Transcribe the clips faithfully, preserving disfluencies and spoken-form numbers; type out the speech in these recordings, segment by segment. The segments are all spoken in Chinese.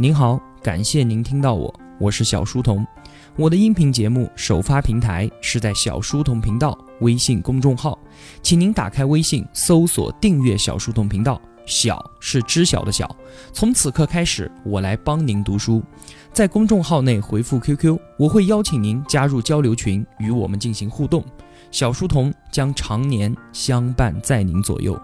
您好，感谢您听到我，我是小书童。我的音频节目首发平台是在小书童频道微信公众号，请您打开微信搜索订阅小书童频道，小是知晓的小。从此刻开始，我来帮您读书。在公众号内回复 Q Q， 我会邀请您加入交流群，与我们进行互动。小书童将常年相伴在您左右。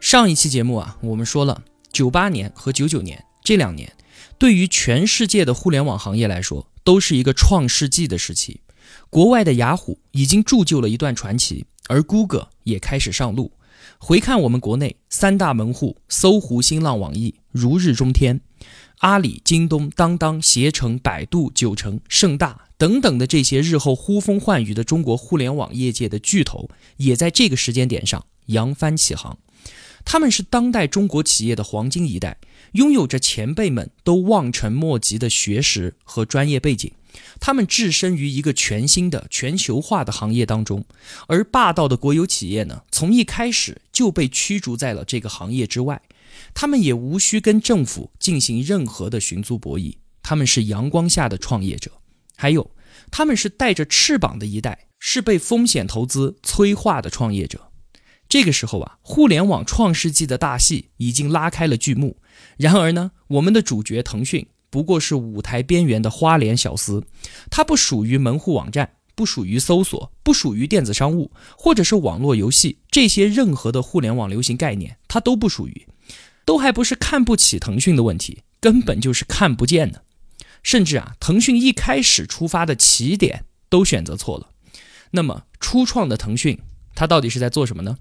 上一期节目啊，我们说了九八年和九九年这两年对于全世界的互联网行业来说都是一个创世纪的时期。国外的雅虎已经铸就了一段传奇，而 Google 也开始上路。回看我们国内三大门户搜狐、新浪、网易如日中天，阿里、京东、当当、携程、百度、九城、盛大等等的这些日后呼风唤雨的中国互联网业界的巨头，也在这个时间点上扬帆起航。他们是当代中国企业的黄金一代，拥有着前辈们都望尘莫及的学识和专业背景。他们置身于一个全新的全球化的行业当中，而霸道的国有企业呢，从一开始就被驱逐在了这个行业之外。他们也无需跟政府进行任何的寻租博弈，他们是阳光下的创业者。还有，他们是带着翅膀的一代，是被风险投资催化的创业者。这个时候啊，互联网创世纪的大戏已经拉开了剧幕。然而呢，我们的主角腾讯不过是舞台边缘的花脸小厮，它不属于门户网站，不属于搜索，不属于电子商务，或者是网络游戏，这些任何的互联网流行概念它都不属于。都还不是看不起腾讯的问题，根本就是看不见的。甚至啊，腾讯一开始出发的起点都选择错了。那么初创的腾讯它到底是在做什么呢？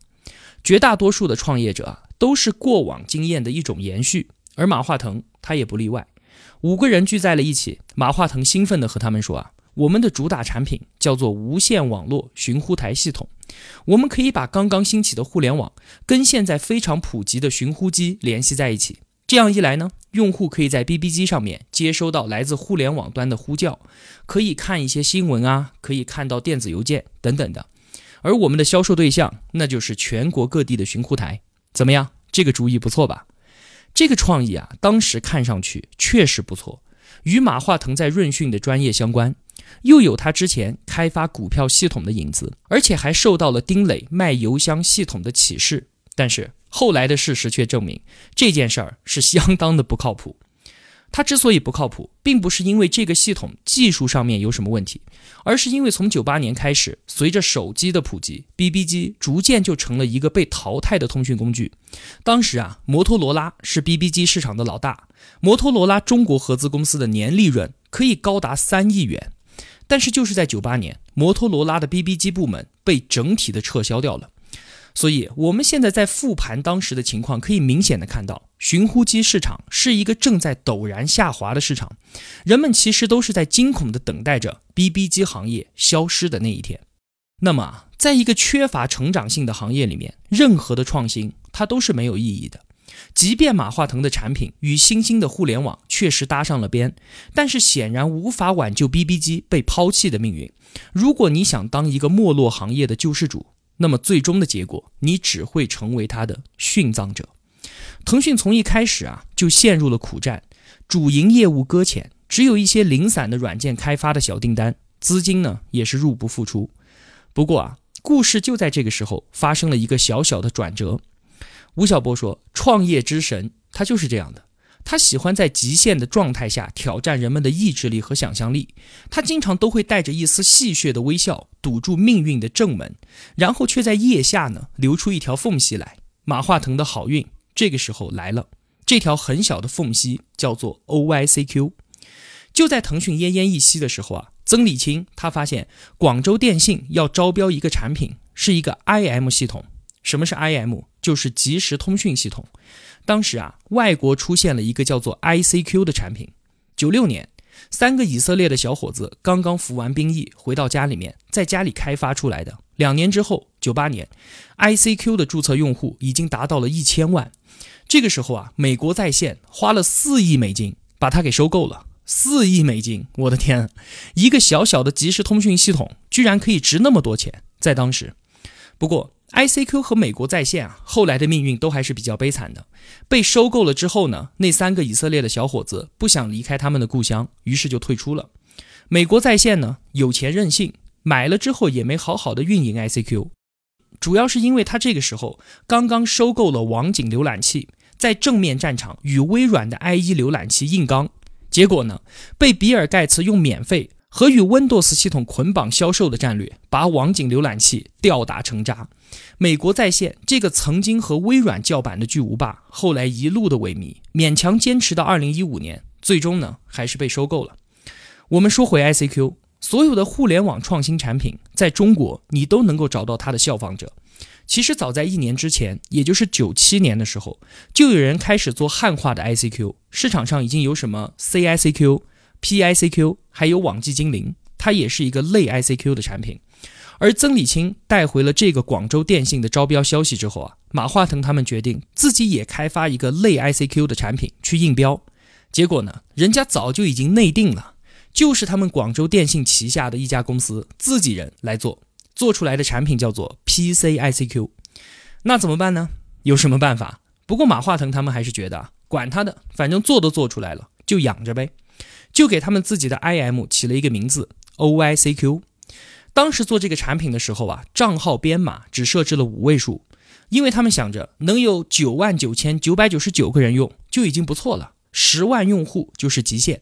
绝大多数的创业者啊，都是过往经验的一种延续，而马化腾他也不例外。五个人聚在了一起，马化腾兴奋地和他们说啊，我们的主打产品叫做无线网络寻呼台系统，我们可以把刚刚兴起的互联网跟现在非常普及的寻呼机联系在一起。这样一来呢，用户可以在 B B 机上面接收到来自互联网端的呼叫，可以看一些新闻啊，可以看到电子邮件等等的。而我们的销售对象那就是全国各地的寻呼台。怎么样，这个主意不错吧？这个创意啊，当时看上去确实不错，与马化腾在润讯的专业相关，又有他之前开发股票系统的影子，而且还受到了丁磊卖邮箱系统的启示。但是后来的事实却证明这件事儿是相当的不靠谱。它之所以不靠谱，并不是因为这个系统技术上面有什么问题，而是因为从九八年开始，随着手机的普及， B B 机逐渐就成了一个被淘汰的通讯工具。当时啊，摩托罗拉是 B B 机市场的老大，摩托罗拉中国合资公司的年利润可以高达三亿元。但是就是在九八年，摩托罗拉的 B B 机部门被整体的撤销掉了。所以我们现在在复盘当时的情况，可以明显的看到寻呼机市场是一个正在陡然下滑的市场，人们其实都是在惊恐的等待着 B B 机行业消失的那一天。那么在一个缺乏成长性的行业里面，任何的创新它都是没有意义的。即便马化腾的产品与新兴的互联网确实搭上了边，但是显然无法挽救 B B 机被抛弃的命运。如果你想当一个没落行业的救世主，那么最终的结果，你只会成为他的殉葬者。腾讯从一开始啊，就陷入了苦战，主营业务搁浅，只有一些零散的软件开发的小订单，资金呢也是入不敷出。不过啊，故事就在这个时候发生了一个小小的转折。吴晓波说，创业之神他就是这样的，他喜欢在极限的状态下挑战人们的意志力和想象力，他经常都会带着一丝戏谑的微笑堵住命运的正门，然后却在腋下呢留出一条缝隙来。马化腾的好运这个时候来了，这条很小的缝隙叫做 O I C Q。 就在腾讯奄奄一息的时候啊，曾李青他发现广州电信要招标一个产品，是一个 I M 系统。什么是 I M？ 就是即时通讯系统。当时啊，外国出现了一个叫做 I C Q 的产品。九六年，三个以色列的小伙子刚刚服完兵役回到家里面，在家里开发出来的。两年之后九八年， I C Q 的注册用户已经达到了一千万。这个时候啊，美国在线花了四亿美金把它给收购了。四亿美金，我的天，一个小小的即时通讯系统居然可以值那么多钱，在当时。不过 I C Q 和美国在线啊，后来的命运都还是比较悲惨的。被收购了之后呢，那三个以色列的小伙子不想离开他们的故乡，于是就退出了。美国在线呢，有钱任性，买了之后也没好好的运营 I C Q， 主要是因为他这个时候刚刚收购了网景浏览器，在正面战场与微软的 I E 浏览器硬刚，结果呢，被比尔盖茨用免费和与 Windows 系统捆绑销售的战略，把网景浏览器吊打成渣。美国在线这个曾经和微软叫板的巨无霸，后来一路的萎靡，勉强坚持到二零一五年，最终呢还是被收购了。我们说回 I C Q， 所有的互联网创新产品在中国你都能够找到它的效仿者。其实早在一年之前，也就是九七年的时候，就有人开始做汉化的 I C Q， 市场上已经有什么 C I C Q、P I C Q 还有网际精灵，它也是一个类 I C Q 的产品。而曾李青带回了这个广州电信的招标消息之后啊，马化腾他们决定自己也开发一个类 I C Q 的产品去应标，结果呢，人家早就已经内定了，就是他们广州电信旗下的一家公司自己人来做，做出来的产品叫做 P C I C Q。 那怎么办呢？有什么办法？不过马化腾他们还是觉得啊，管他的，反正做都做出来了，就养着呗，就给他们自己的 I M 起了一个名字 O I C Q。 当时做这个产品的时候啊，账号编码只设置了五位数，因为他们想着能有九万九千九百九十九个人用就已经不错了，十万用户就是极限。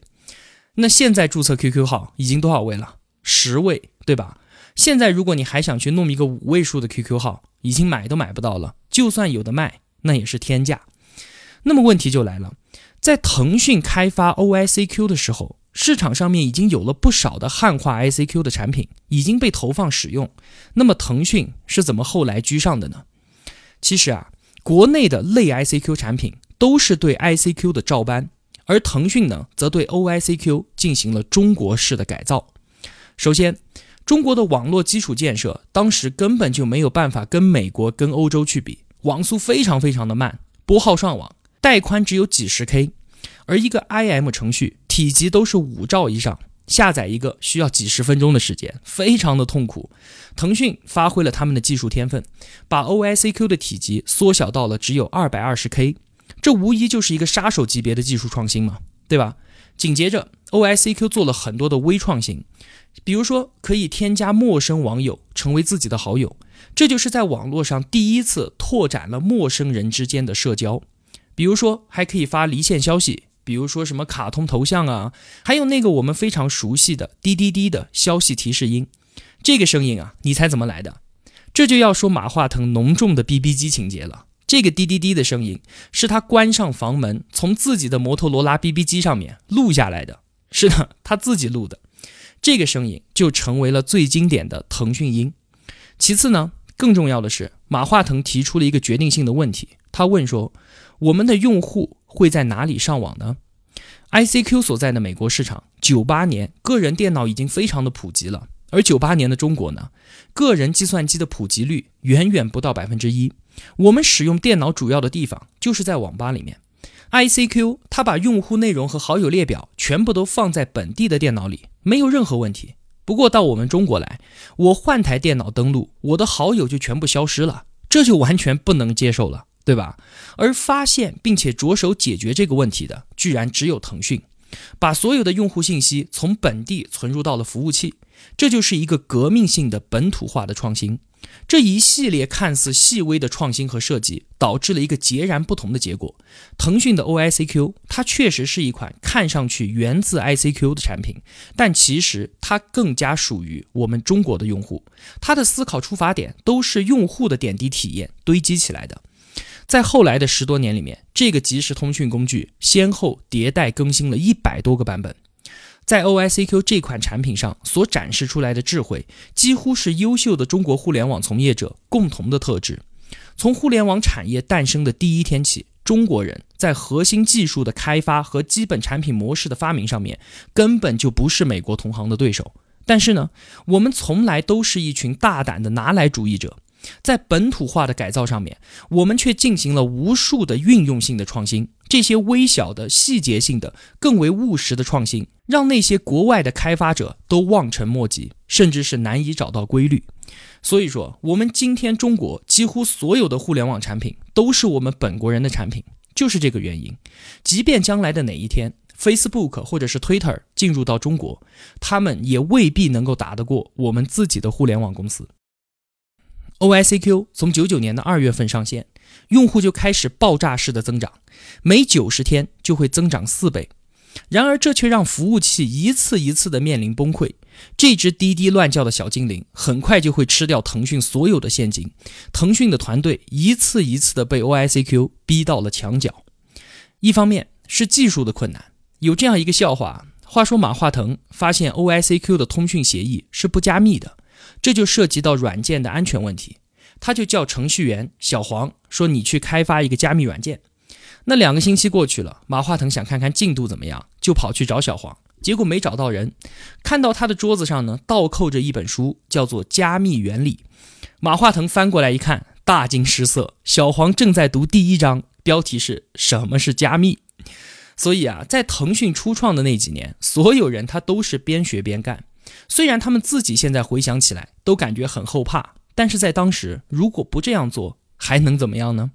那现在注册 Q Q 号已经多少位了？十位，对吧？现在如果你还想去弄一个五位数的 Q Q 号，已经买都买不到了，就算有的卖，那也是天价。那么问题就来了，在腾讯开发 O I C Q 的时候，市场上面已经有了不少的汉化 I C Q 的产品已经被投放使用，那么腾讯是怎么后来居上的呢？其实啊，国内的类 I C Q 产品都是对 I C Q 的照搬，而腾讯呢，则对 O I C Q 进行了中国式的改造。首先，中国的网络基础建设当时根本就没有办法跟美国跟欧洲去比，网速非常非常的慢，拨号上网带宽只有几十 K， 而一个 I M 程序体积都是五兆以上，下载一个需要几十分钟的时间，非常的痛苦。腾讯发挥了他们的技术天分，把 O I C Q 的体积缩小到了只有 二百二十 K， 这无疑就是一个杀手级别的技术创新嘛，对吧？紧接着 O I C Q 做了很多的微创新，比如说可以添加陌生网友成为自己的好友，这就是在网络上第一次拓展了陌生人之间的社交。比如说还可以发离线消息，比如说什么卡通头像啊，还有那个我们非常熟悉的滴滴滴的消息提示音，这个声音啊，你猜怎么来的？这就要说马化腾浓重的 B B 机情节了。这个滴滴滴的声音是他关上房门，从自己的摩托罗拉 B B 机上面录下来的，是的，他自己录的。这个声音就成为了最经典的腾讯音。其次呢，更重要的是，马化腾提出了一个决定性的问题，他问说，我们的用户会在哪里上网呢？ I C Q 所在的美国市场九八年个人电脑已经非常的普及了，而九八年的中国呢，个人计算机的普及率远远不到 百分之一， 我们使用电脑主要的地方就是在网吧里面。 I C Q 它把用户内容和好友列表全部都放在本地的电脑里，没有任何问题。不过到我们中国来，我换台电脑登录，我的好友就全部消失了，这就完全不能接受了，对吧？而发现并且着手解决这个问题的，居然只有腾讯，把所有的用户信息从本地存入到了服务器，这就是一个革命性的本土化的创新。这一系列看似细微的创新和设计，导致了一个截然不同的结果。腾讯的 O I C Q 它确实是一款看上去源自 I C Q 的产品，但其实它更加属于我们中国的用户，它的思考出发点都是用户的点滴体验堆积起来的。在后来的十多年里面，这个即时通讯工具先后迭代更新了一百多个版本。在 O I C Q 这款产品上所展示出来的智慧，几乎是优秀的中国互联网从业者共同的特质。从互联网产业诞生的第一天起，中国人在核心技术的开发和基本产品模式的发明上面，根本就不是美国同行的对手。但是呢，我们从来都是一群大胆的拿来主义者。在本土化的改造上面，我们却进行了无数的运用性的创新，这些微小的细节性的更为务实的创新，让那些国外的开发者都望尘莫及，甚至是难以找到规律。所以说我们今天中国几乎所有的互联网产品都是我们本国人的产品，就是这个原因。即便将来的哪一天 Facebook 或者是 Twitter 进入到中国，他们也未必能够打得过我们自己的互联网公司。 O I C Q 从九九年的二月份上线，用户就开始爆炸式的增长，每九十天就会增长四倍。然而这却让服务器一次一次的面临崩溃，这只滴滴乱叫的小精灵很快就会吃掉腾讯所有的现金，腾讯的团队一次一次的被 O I C Q 逼到了墙角。一方面是技术的困难，有这样一个笑话，话说马化腾发现 O I C Q 的通讯协议是不加密的，这就涉及到软件的安全问题，他就叫程序员小黄说你去开发一个加密软件。那两个星期过去了，马化腾想看看进度怎么样，就跑去找小黄，结果没找到人，看到他的桌子上呢倒扣着一本书，叫做《加密原理》。马化腾翻过来一看，大惊失色，小黄正在读第一章，标题是什么是加密。所以啊，在腾讯初创的那几年，所有人他都是边学边干，虽然他们自己现在回想起来都感觉很后怕，但是在当时如果不这样做还能怎么样呢？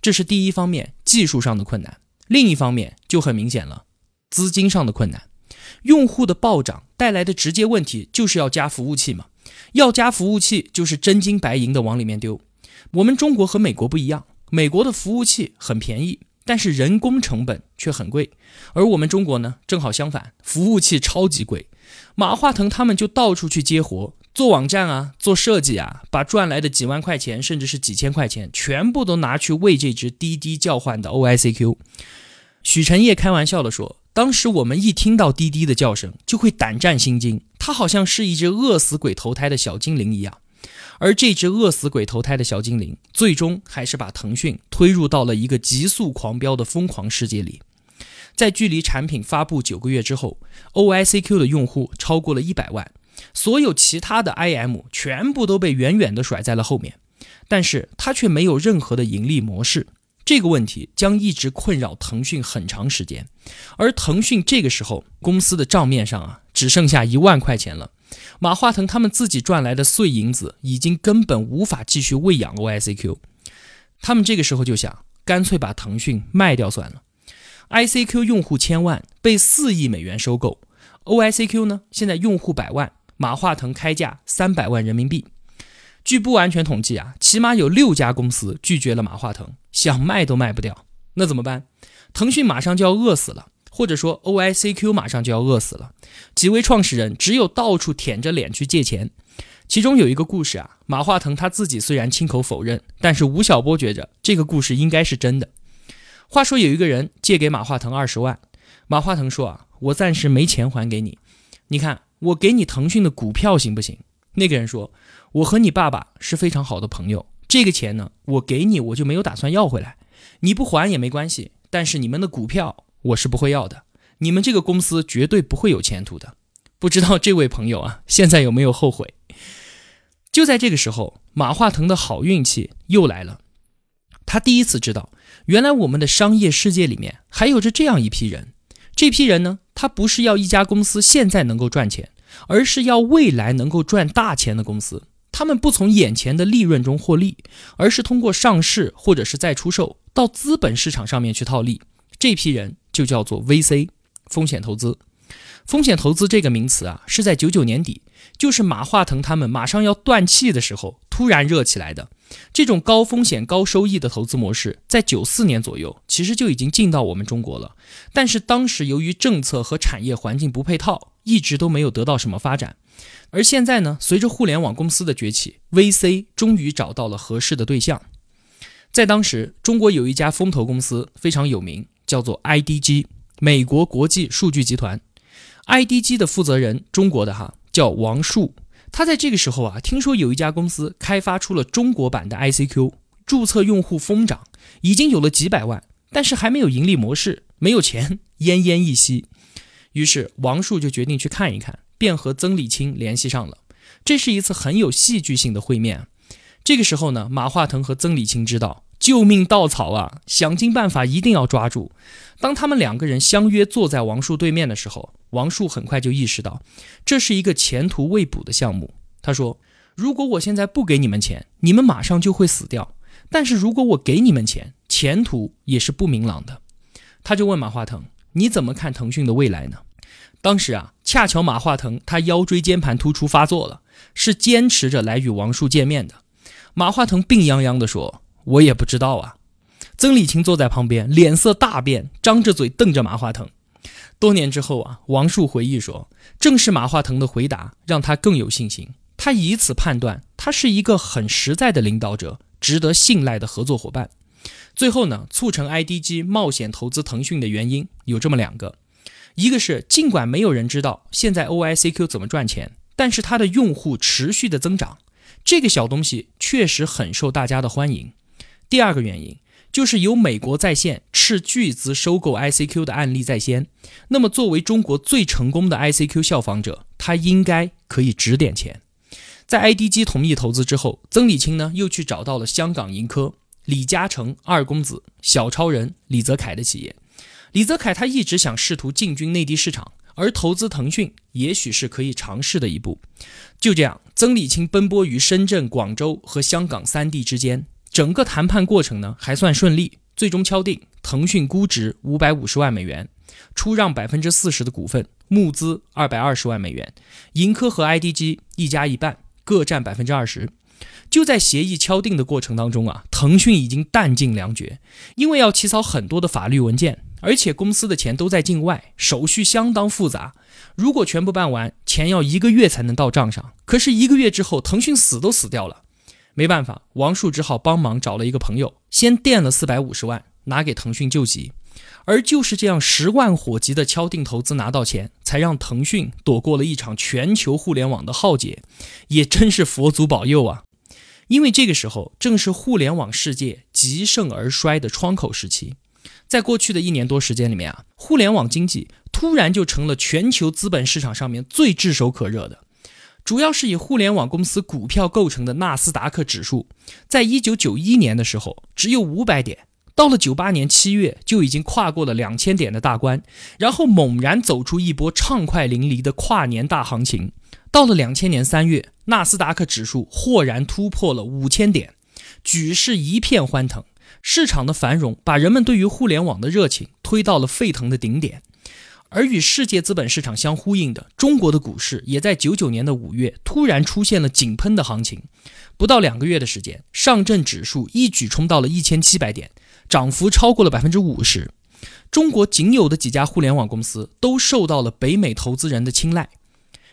这是第一方面，技术上的困难。另一方面就很明显了，资金上的困难。用户的暴涨带来的直接问题就是要加服务器嘛，要加服务器就是真金白银的往里面丢。我们中国和美国不一样，美国的服务器很便宜，但是人工成本却很贵。而我们中国呢，正好相反，服务器超级贵。马化腾他们就到处去接活，做网站啊，做设计啊，把赚来的几万块钱甚至是几千块钱全部都拿去为这只滴滴叫唤的 O I C Q。 许晨烨开玩笑地说，当时我们一听到滴滴的叫声就会胆战心惊，它好像是一只饿死鬼投胎的小精灵一样。而这只饿死鬼投胎的小精灵最终还是把腾讯推入到了一个急速狂飙的疯狂世界里。在距离产品发布九个月之后， O I C Q 的用户超过了一百万，所有其他的 I M 全部都被远远地甩在了后面，但是它却没有任何的盈利模式。这个问题将一直困扰腾讯很长时间。而腾讯这个时候公司的账面上啊，只剩下一万块钱了，马化腾他们自己赚来的碎银子已经根本无法继续喂养 O I C Q。 他们这个时候就想，干脆把腾讯卖掉算了。 I C Q 用户千万被四亿美元收购， O I C Q 呢，现在用户百万，马化腾开价三百万人民币。据不完全统计啊，起码有六家公司拒绝了马化腾，想卖都卖不掉。那怎么办？腾讯马上就要饿死了，或者说 O I C Q 马上就要饿死了。几位创始人只有到处舔着脸去借钱。其中有一个故事啊，马化腾他自己虽然亲口否认，但是吴晓波觉着这个故事应该是真的。话说有一个人借给马化腾二十万，马化腾说啊，我暂时没钱还给你，你看我给你腾讯的股票行不行？那个人说，我和你爸爸是非常好的朋友，这个钱呢，我给你我就没有打算要回来，你不还也没关系，但是你们的股票我是不会要的，你们这个公司绝对不会有前途的。不知道这位朋友啊，现在有没有后悔？就在这个时候，马化腾的好运气又来了。他第一次知道，原来我们的商业世界里面还有着这样一批人。这批人呢，他不是要一家公司现在能够赚钱，而是要未来能够赚大钱的公司。他们不从眼前的利润中获利，而是通过上市或者是再出售到资本市场上面去套利。这批人就叫做 V C， 风险投资。风险投资这个名词啊，是在九九年底，就是马化腾他们马上要断气的时候突然热起来的。这种高风险高收益的投资模式在九四年左右其实就已经进到我们中国了，但是当时由于政策和产业环境不配套，一直都没有得到什么发展。而现在呢，随着互联网公司的崛起， V C 终于找到了合适的对象。在当时中国有一家风投公司非常有名，叫做 I D G， 美国国际数据集团。 I D G 的负责人中国的哈叫王树，他在这个时候啊，听说有一家公司开发出了中国版的 I C Q， 注册用户疯涨，已经有了几百万，但是还没有盈利模式，没有钱，奄奄一息。于是王树就决定去看一看，便和曾立青联系上了。这是一次很有戏剧性的会面。这个时候呢，马化腾和曾立青知道救命稻草啊，想尽办法一定要抓住。当他们两个人相约坐在王树对面的时候，王树很快就意识到这是一个前途未卜的项目。他说，如果我现在不给你们钱，你们马上就会死掉，但是如果我给你们钱，前途也是不明朗的。他就问马化腾，你怎么看腾讯的未来呢？当时啊，恰巧马化腾他腰椎间盘突出发作了，是坚持着来与王树见面的。马化腾病殃殃地说，我也不知道啊。曾理勤坐在旁边，脸色大变，张着嘴瞪着马化腾。多年之后啊，王树回忆说，正是马化腾的回答让他更有信心，他以此判断他是一个很实在的领导者，值得信赖的合作伙伴。最后呢，促成 I D G 冒险投资腾讯的原因有这么两个，一个是尽管没有人知道现在 O I C Q 怎么赚钱，但是它的用户持续的增长，这个小东西确实很受大家的欢迎。第二个原因就是由美国在线斥巨资收购 I C Q 的案例在先，那么作为中国最成功的 I C Q 效仿者，他应该可以指点钱。在 I D G 同意投资之后，曾理钦呢又去找到了香港盈科、李嘉诚、二公子、小超人、李泽楷的企业。李泽楷他一直想试图进军内地市场，而投资腾讯也许是可以尝试的一步。就这样，曾理钦奔波于深圳、广州和香港三地之间，整个谈判过程呢还算顺利，最终敲定腾讯估值五百五十万美元，出让 百分之四十 的股份，募资二百二十万美元，盈科和 I D G 一家一半，各占 百分之二十。就在协议敲定的过程当中啊，腾讯已经弹尽粮绝，因为要起草很多的法律文件，而且公司的钱都在境外，手续相当复杂，如果全部办完，钱要一个月才能到账上，可是一个月之后腾讯死都死掉了。没办法，王树只好帮忙找了一个朋友，先垫了四百五十万拿给腾讯救急，而就是这样十万火急的敲定投资拿到钱，才让腾讯躲过了一场全球互联网的浩劫，也真是佛祖保佑啊。因为这个时候正是互联网世界极盛而衰的窗口时期，在过去的一年多时间里面啊，互联网经济突然就成了全球资本市场上面最炙手可热的。主要是以互联网公司股票构成的纳斯达克指数，在一九九一年的时候只有五百点，到了九八年七月就已经跨过了两千点的大关，然后猛然走出一波畅快淋漓的跨年大行情。到了两千年三月，纳斯达克指数豁然突破了五千点，举世一片欢腾，市场的繁荣把人们对于互联网的热情推到了沸腾的顶点。而与世界资本市场相呼应的，中国的股市也在九九年的五月突然出现了井喷的行情，不到两个月的时间，上证指数一举冲到了一千七百点，涨幅超过了 百分之五十。 中国仅有的几家互联网公司都受到了北美投资人的青睐。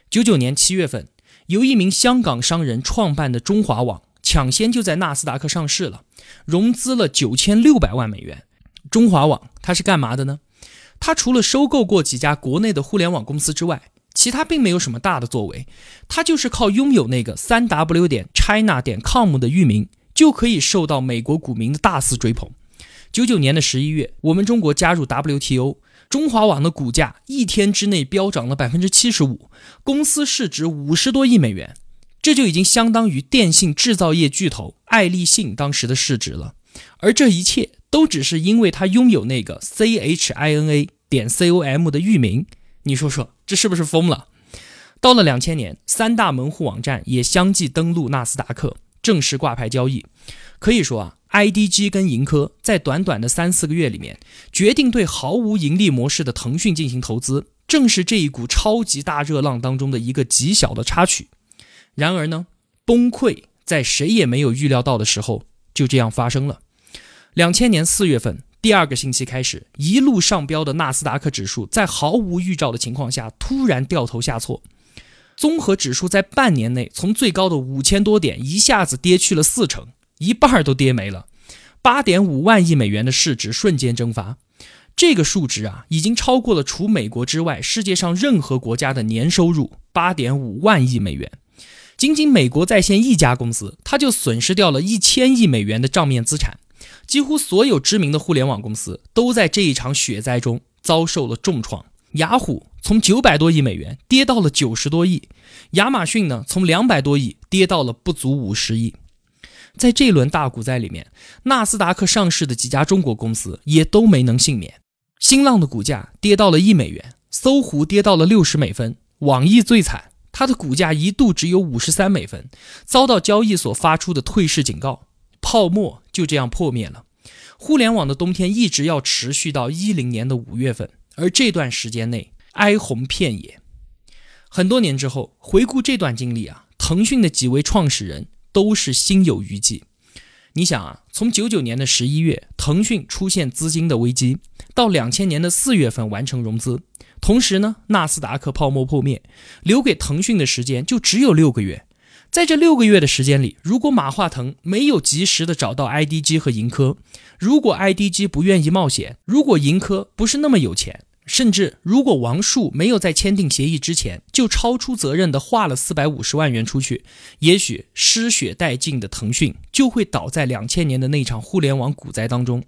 九九年七月份，由一名香港商人创办的中华网抢先就在纳斯达克上市了，融资了九千六百万美元。中华网它是干嘛的呢？它除了收购过几家国内的互联网公司之外，其他并没有什么大的作为，它就是靠拥有那个 三 w 点 china 点 com 的域名，就可以受到美国股民的大肆追捧。九九年的十一月，我们中国加入 W T O，中华网的股价一天之内飙涨了 百分之七十五， 公司市值五十多亿美元，这就已经相当于电信制造业巨头爱立信当时的市值了。而这一切都只是因为他拥有那个 china 点 com 的域名，你说说这是不是疯了？到了两千年，三大门户网站也相继登陆纳斯达克，正式挂牌交易。可以说啊，I D G 跟盈科在短短的三四个月里面，决定对毫无盈利模式的腾讯进行投资，正是这一股超级大热浪当中的一个极小的插曲。然而呢，崩溃在谁也没有预料到的时候就这样发生了。两千年四月份，第二个星期开始，一路上飙的纳斯达克指数在毫无预兆的情况下突然掉头下挫，综合指数在半年内从最高的五千多点一下子跌去了四成，一半都跌没了， 八点五万亿美元的市值瞬间蒸发。这个数值啊，已经超过了除美国之外世界上任何国家的年收入 八点五万亿美元。仅仅美国在线一家公司，它就损失掉了一千亿美元的账面资产。几乎所有知名的互联网公司都在这一场血灾中遭受了重创。雅虎从九百多亿美元跌到了九十多亿，亚马逊呢从两百多亿跌到了不足五十亿。在这轮大股灾里面，纳斯达克上市的几家中国公司也都没能幸免。新浪的股价跌到了一美元，搜狐跌到了六十美分，网易最惨，它的股价一度只有五十三美分，遭到交易所发出的退市警告，泡沫就这样破灭了。互联网的冬天一直要持续到一零年的五月份，而这段时间内哀鸿遍野。很多年之后回顾这段经历啊，腾讯的几位创始人都是心有余悸。你想啊，从九九年的十一月腾讯出现资金的危机，到两千年的四月份完成融资，同时呢纳斯达克泡沫破灭，留给腾讯的时间就只有六个月。在这六个月的时间里，如果马化腾没有及时的找到 I D G 和盈科，如果 I D G 不愿意冒险，如果盈科不是那么有钱，甚至如果王树没有在签订协议之前就超出责任的划了四百五十万元出去，也许失血殆尽的腾讯就会倒在两千年的那场互联网股灾当中。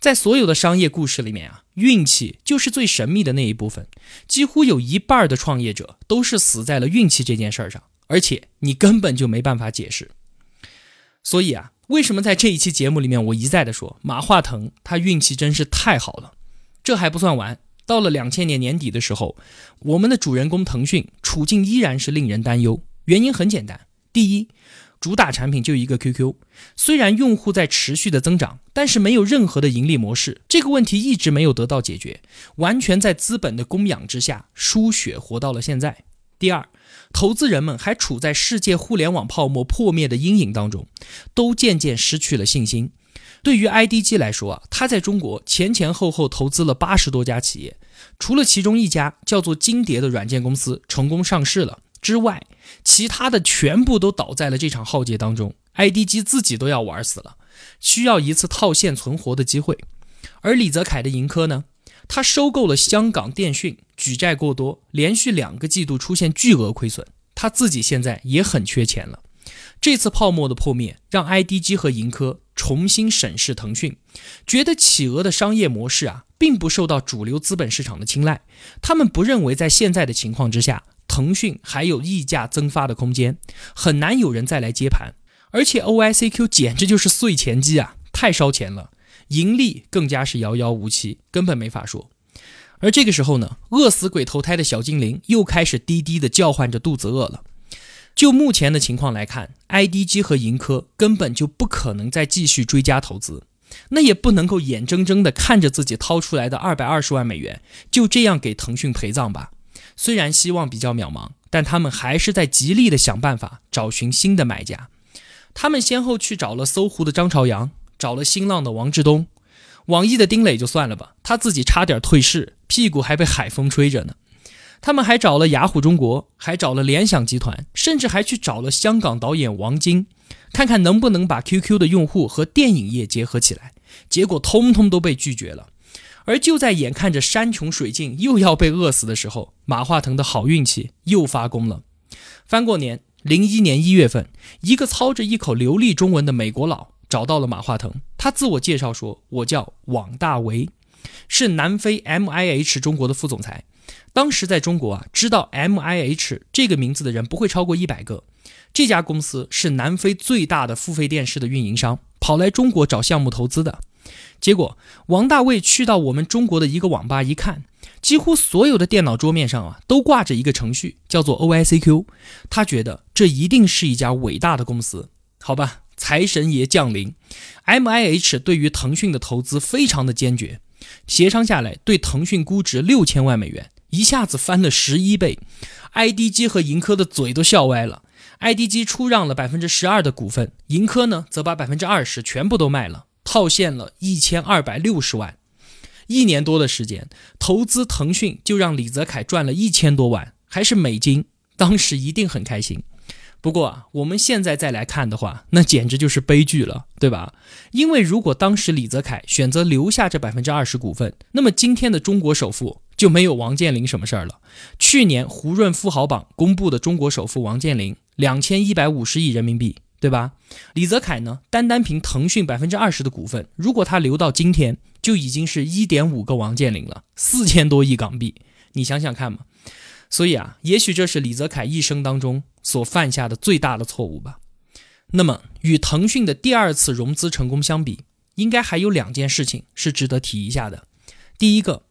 在所有的商业故事里面啊，运气就是最神秘的那一部分，几乎有一半的创业者都是死在了运气这件事上，而且你根本就没办法解释。所以啊，为什么在这一期节目里面我一再的说马化腾他运气真是太好了。这还不算完，到了两千年年底的时候，我们的主人公腾讯处境依然是令人担忧。原因很简单，第一，主打产品就一个 Q Q， 虽然用户在持续的增长，但是没有任何的盈利模式，这个问题一直没有得到解决，完全在资本的供养之下输血活到了现在。第二，投资人们还处在世界互联网泡沫破灭的阴影当中，都渐渐失去了信心。对于 I D G 来说啊，他在中国前前后后投资了八十多家企业，除了其中一家叫做金蝶的软件公司成功上市了之外，其他的全部都倒在了这场浩劫当中。 I D G 自己都要玩死了，需要一次套现存活的机会。而李泽楷的盈科呢，他收购了香港电讯，举债过多，连续两个季度出现巨额亏损，他自己现在也很缺钱了。这次泡沫的破灭让 I D G 和盈科重新审视腾讯，觉得企鹅的商业模式啊，并不受到主流资本市场的青睐，他们不认为在现在的情况之下腾讯还有溢价增发的空间，很难有人再来接盘。而且 O I C Q 简直就是碎钱机啊，太烧钱了，盈利更加是遥遥无期，根本没法说。而这个时候呢，饿死鬼投胎的小精灵又开始低低的叫唤着肚子饿了。就目前的情况来看， I D G 和盈科根本就不可能再继续追加投资，那也不能够眼睁睁的看着自己掏出来的二百二十万美元就这样给腾讯陪葬吧。虽然希望比较渺茫，但他们还是在极力的想办法找寻新的买家。他们先后去找了搜狐的张朝阳，找了新浪的王志东，网易的丁磊就算了吧，他自己差点退市，屁股还被海风吹着呢。他们还找了雅虎中国，还找了联想集团，甚至还去找了香港导演王晶，看看能不能把 Q Q 的用户和电影业结合起来，结果通通都被拒绝了。而就在眼看着山穷水尽又要被饿死的时候，马化腾的好运气又发功了。翻过年零一年一月份，一个操着一口流利中文的美国佬找到了马化腾，他自我介绍说，我叫王大为，是南非 M I H 中国的副总裁。当时在中国啊，知道 M I H 这个名字的人不会超过一百个。这家公司是南非最大的付费电视的运营商，跑来中国找项目投资的。结果王大卫去到我们中国的一个网吧一看，几乎所有的电脑桌面上啊都挂着一个程序叫做 O I C Q， 他觉得这一定是一家伟大的公司。好吧，财神爷降临。 M I H 对于腾讯的投资非常的坚决，协商下来对腾讯估值六千万美元，一下子翻了十一倍。 I D G 和盈科的嘴都笑歪了， I D G 出让了 百分之十二 的股份，盈科呢则把 百分之二十 全部都卖了，套现了一千二百六十万。一年多的时间投资腾讯就让李泽楷赚了一千多万，还是美金，当时一定很开心。不过啊，我们现在再来看的话，那简直就是悲剧了，对吧？因为如果当时李泽楷选择留下这 百分之二十 股份，那么今天的中国首富就没有王健林什么事儿了。去年胡润富豪榜公布的中国首富王健林两千一百五十亿人民币，对吧？李泽楷呢，单单凭腾讯 百分之二十 的股份，如果他留到今天，就已经是 一点五个王健林了，四千多亿港币，你想想看嘛。所以啊，也许这是李泽楷一生当中所犯下的最大的错误吧。那么与腾讯的第二次融资成功相比，应该还有两件事情是值得提一下的。第一个，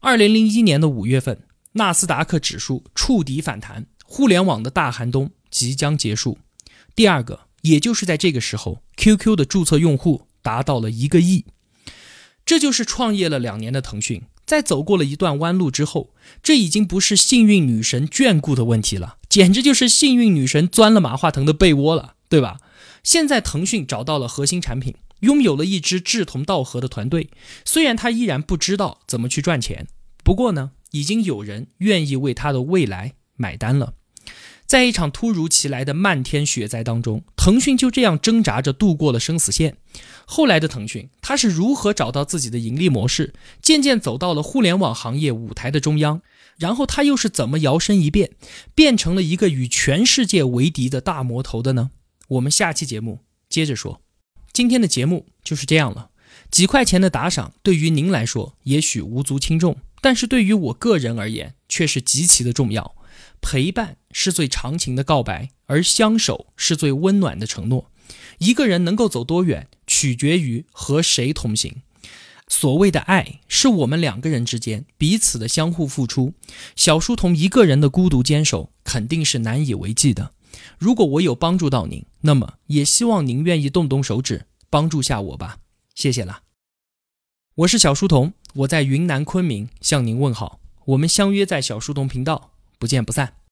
二零零一年的五月份，纳斯达克指数触底反弹，互联网的大寒冬即将结束。第二个，也就是在这个时候 Q Q 的注册用户达到了一个亿。这就是创业了两年的腾讯，在走过了一段弯路之后，这已经不是幸运女神眷顾的问题了，简直就是幸运女神钻了马化腾的被窝了，对吧？现在腾讯找到了核心产品，拥有了一支志同道合的团队，虽然他依然不知道怎么去赚钱，不过呢，已经有人愿意为他的未来买单了。在一场突如其来的漫天雪灾当中，腾讯就这样挣扎着度过了生死线。后来的腾讯，它是如何找到自己的盈利模式，渐渐走到了互联网行业舞台的中央，然后它又是怎么摇身一变，变成了一个与全世界为敌的大魔头的呢？我们下期节目接着说。今天的节目就是这样了，几块钱的打赏对于您来说也许无足轻重，但是对于我个人而言却是极其的重要。陪伴是最长情的告白，而相守是最温暖的承诺。一个人能够走多远，取决于和谁同行。所谓的爱，是我们两个人之间彼此的相互付出。小书童一个人的孤独坚守，肯定是难以为继的。如果我有帮助到您，那么也希望您愿意动动手指，帮助下我吧。谢谢啦。我是小书童，我在云南昆明向您问好。我们相约在小书童频道，不见不散。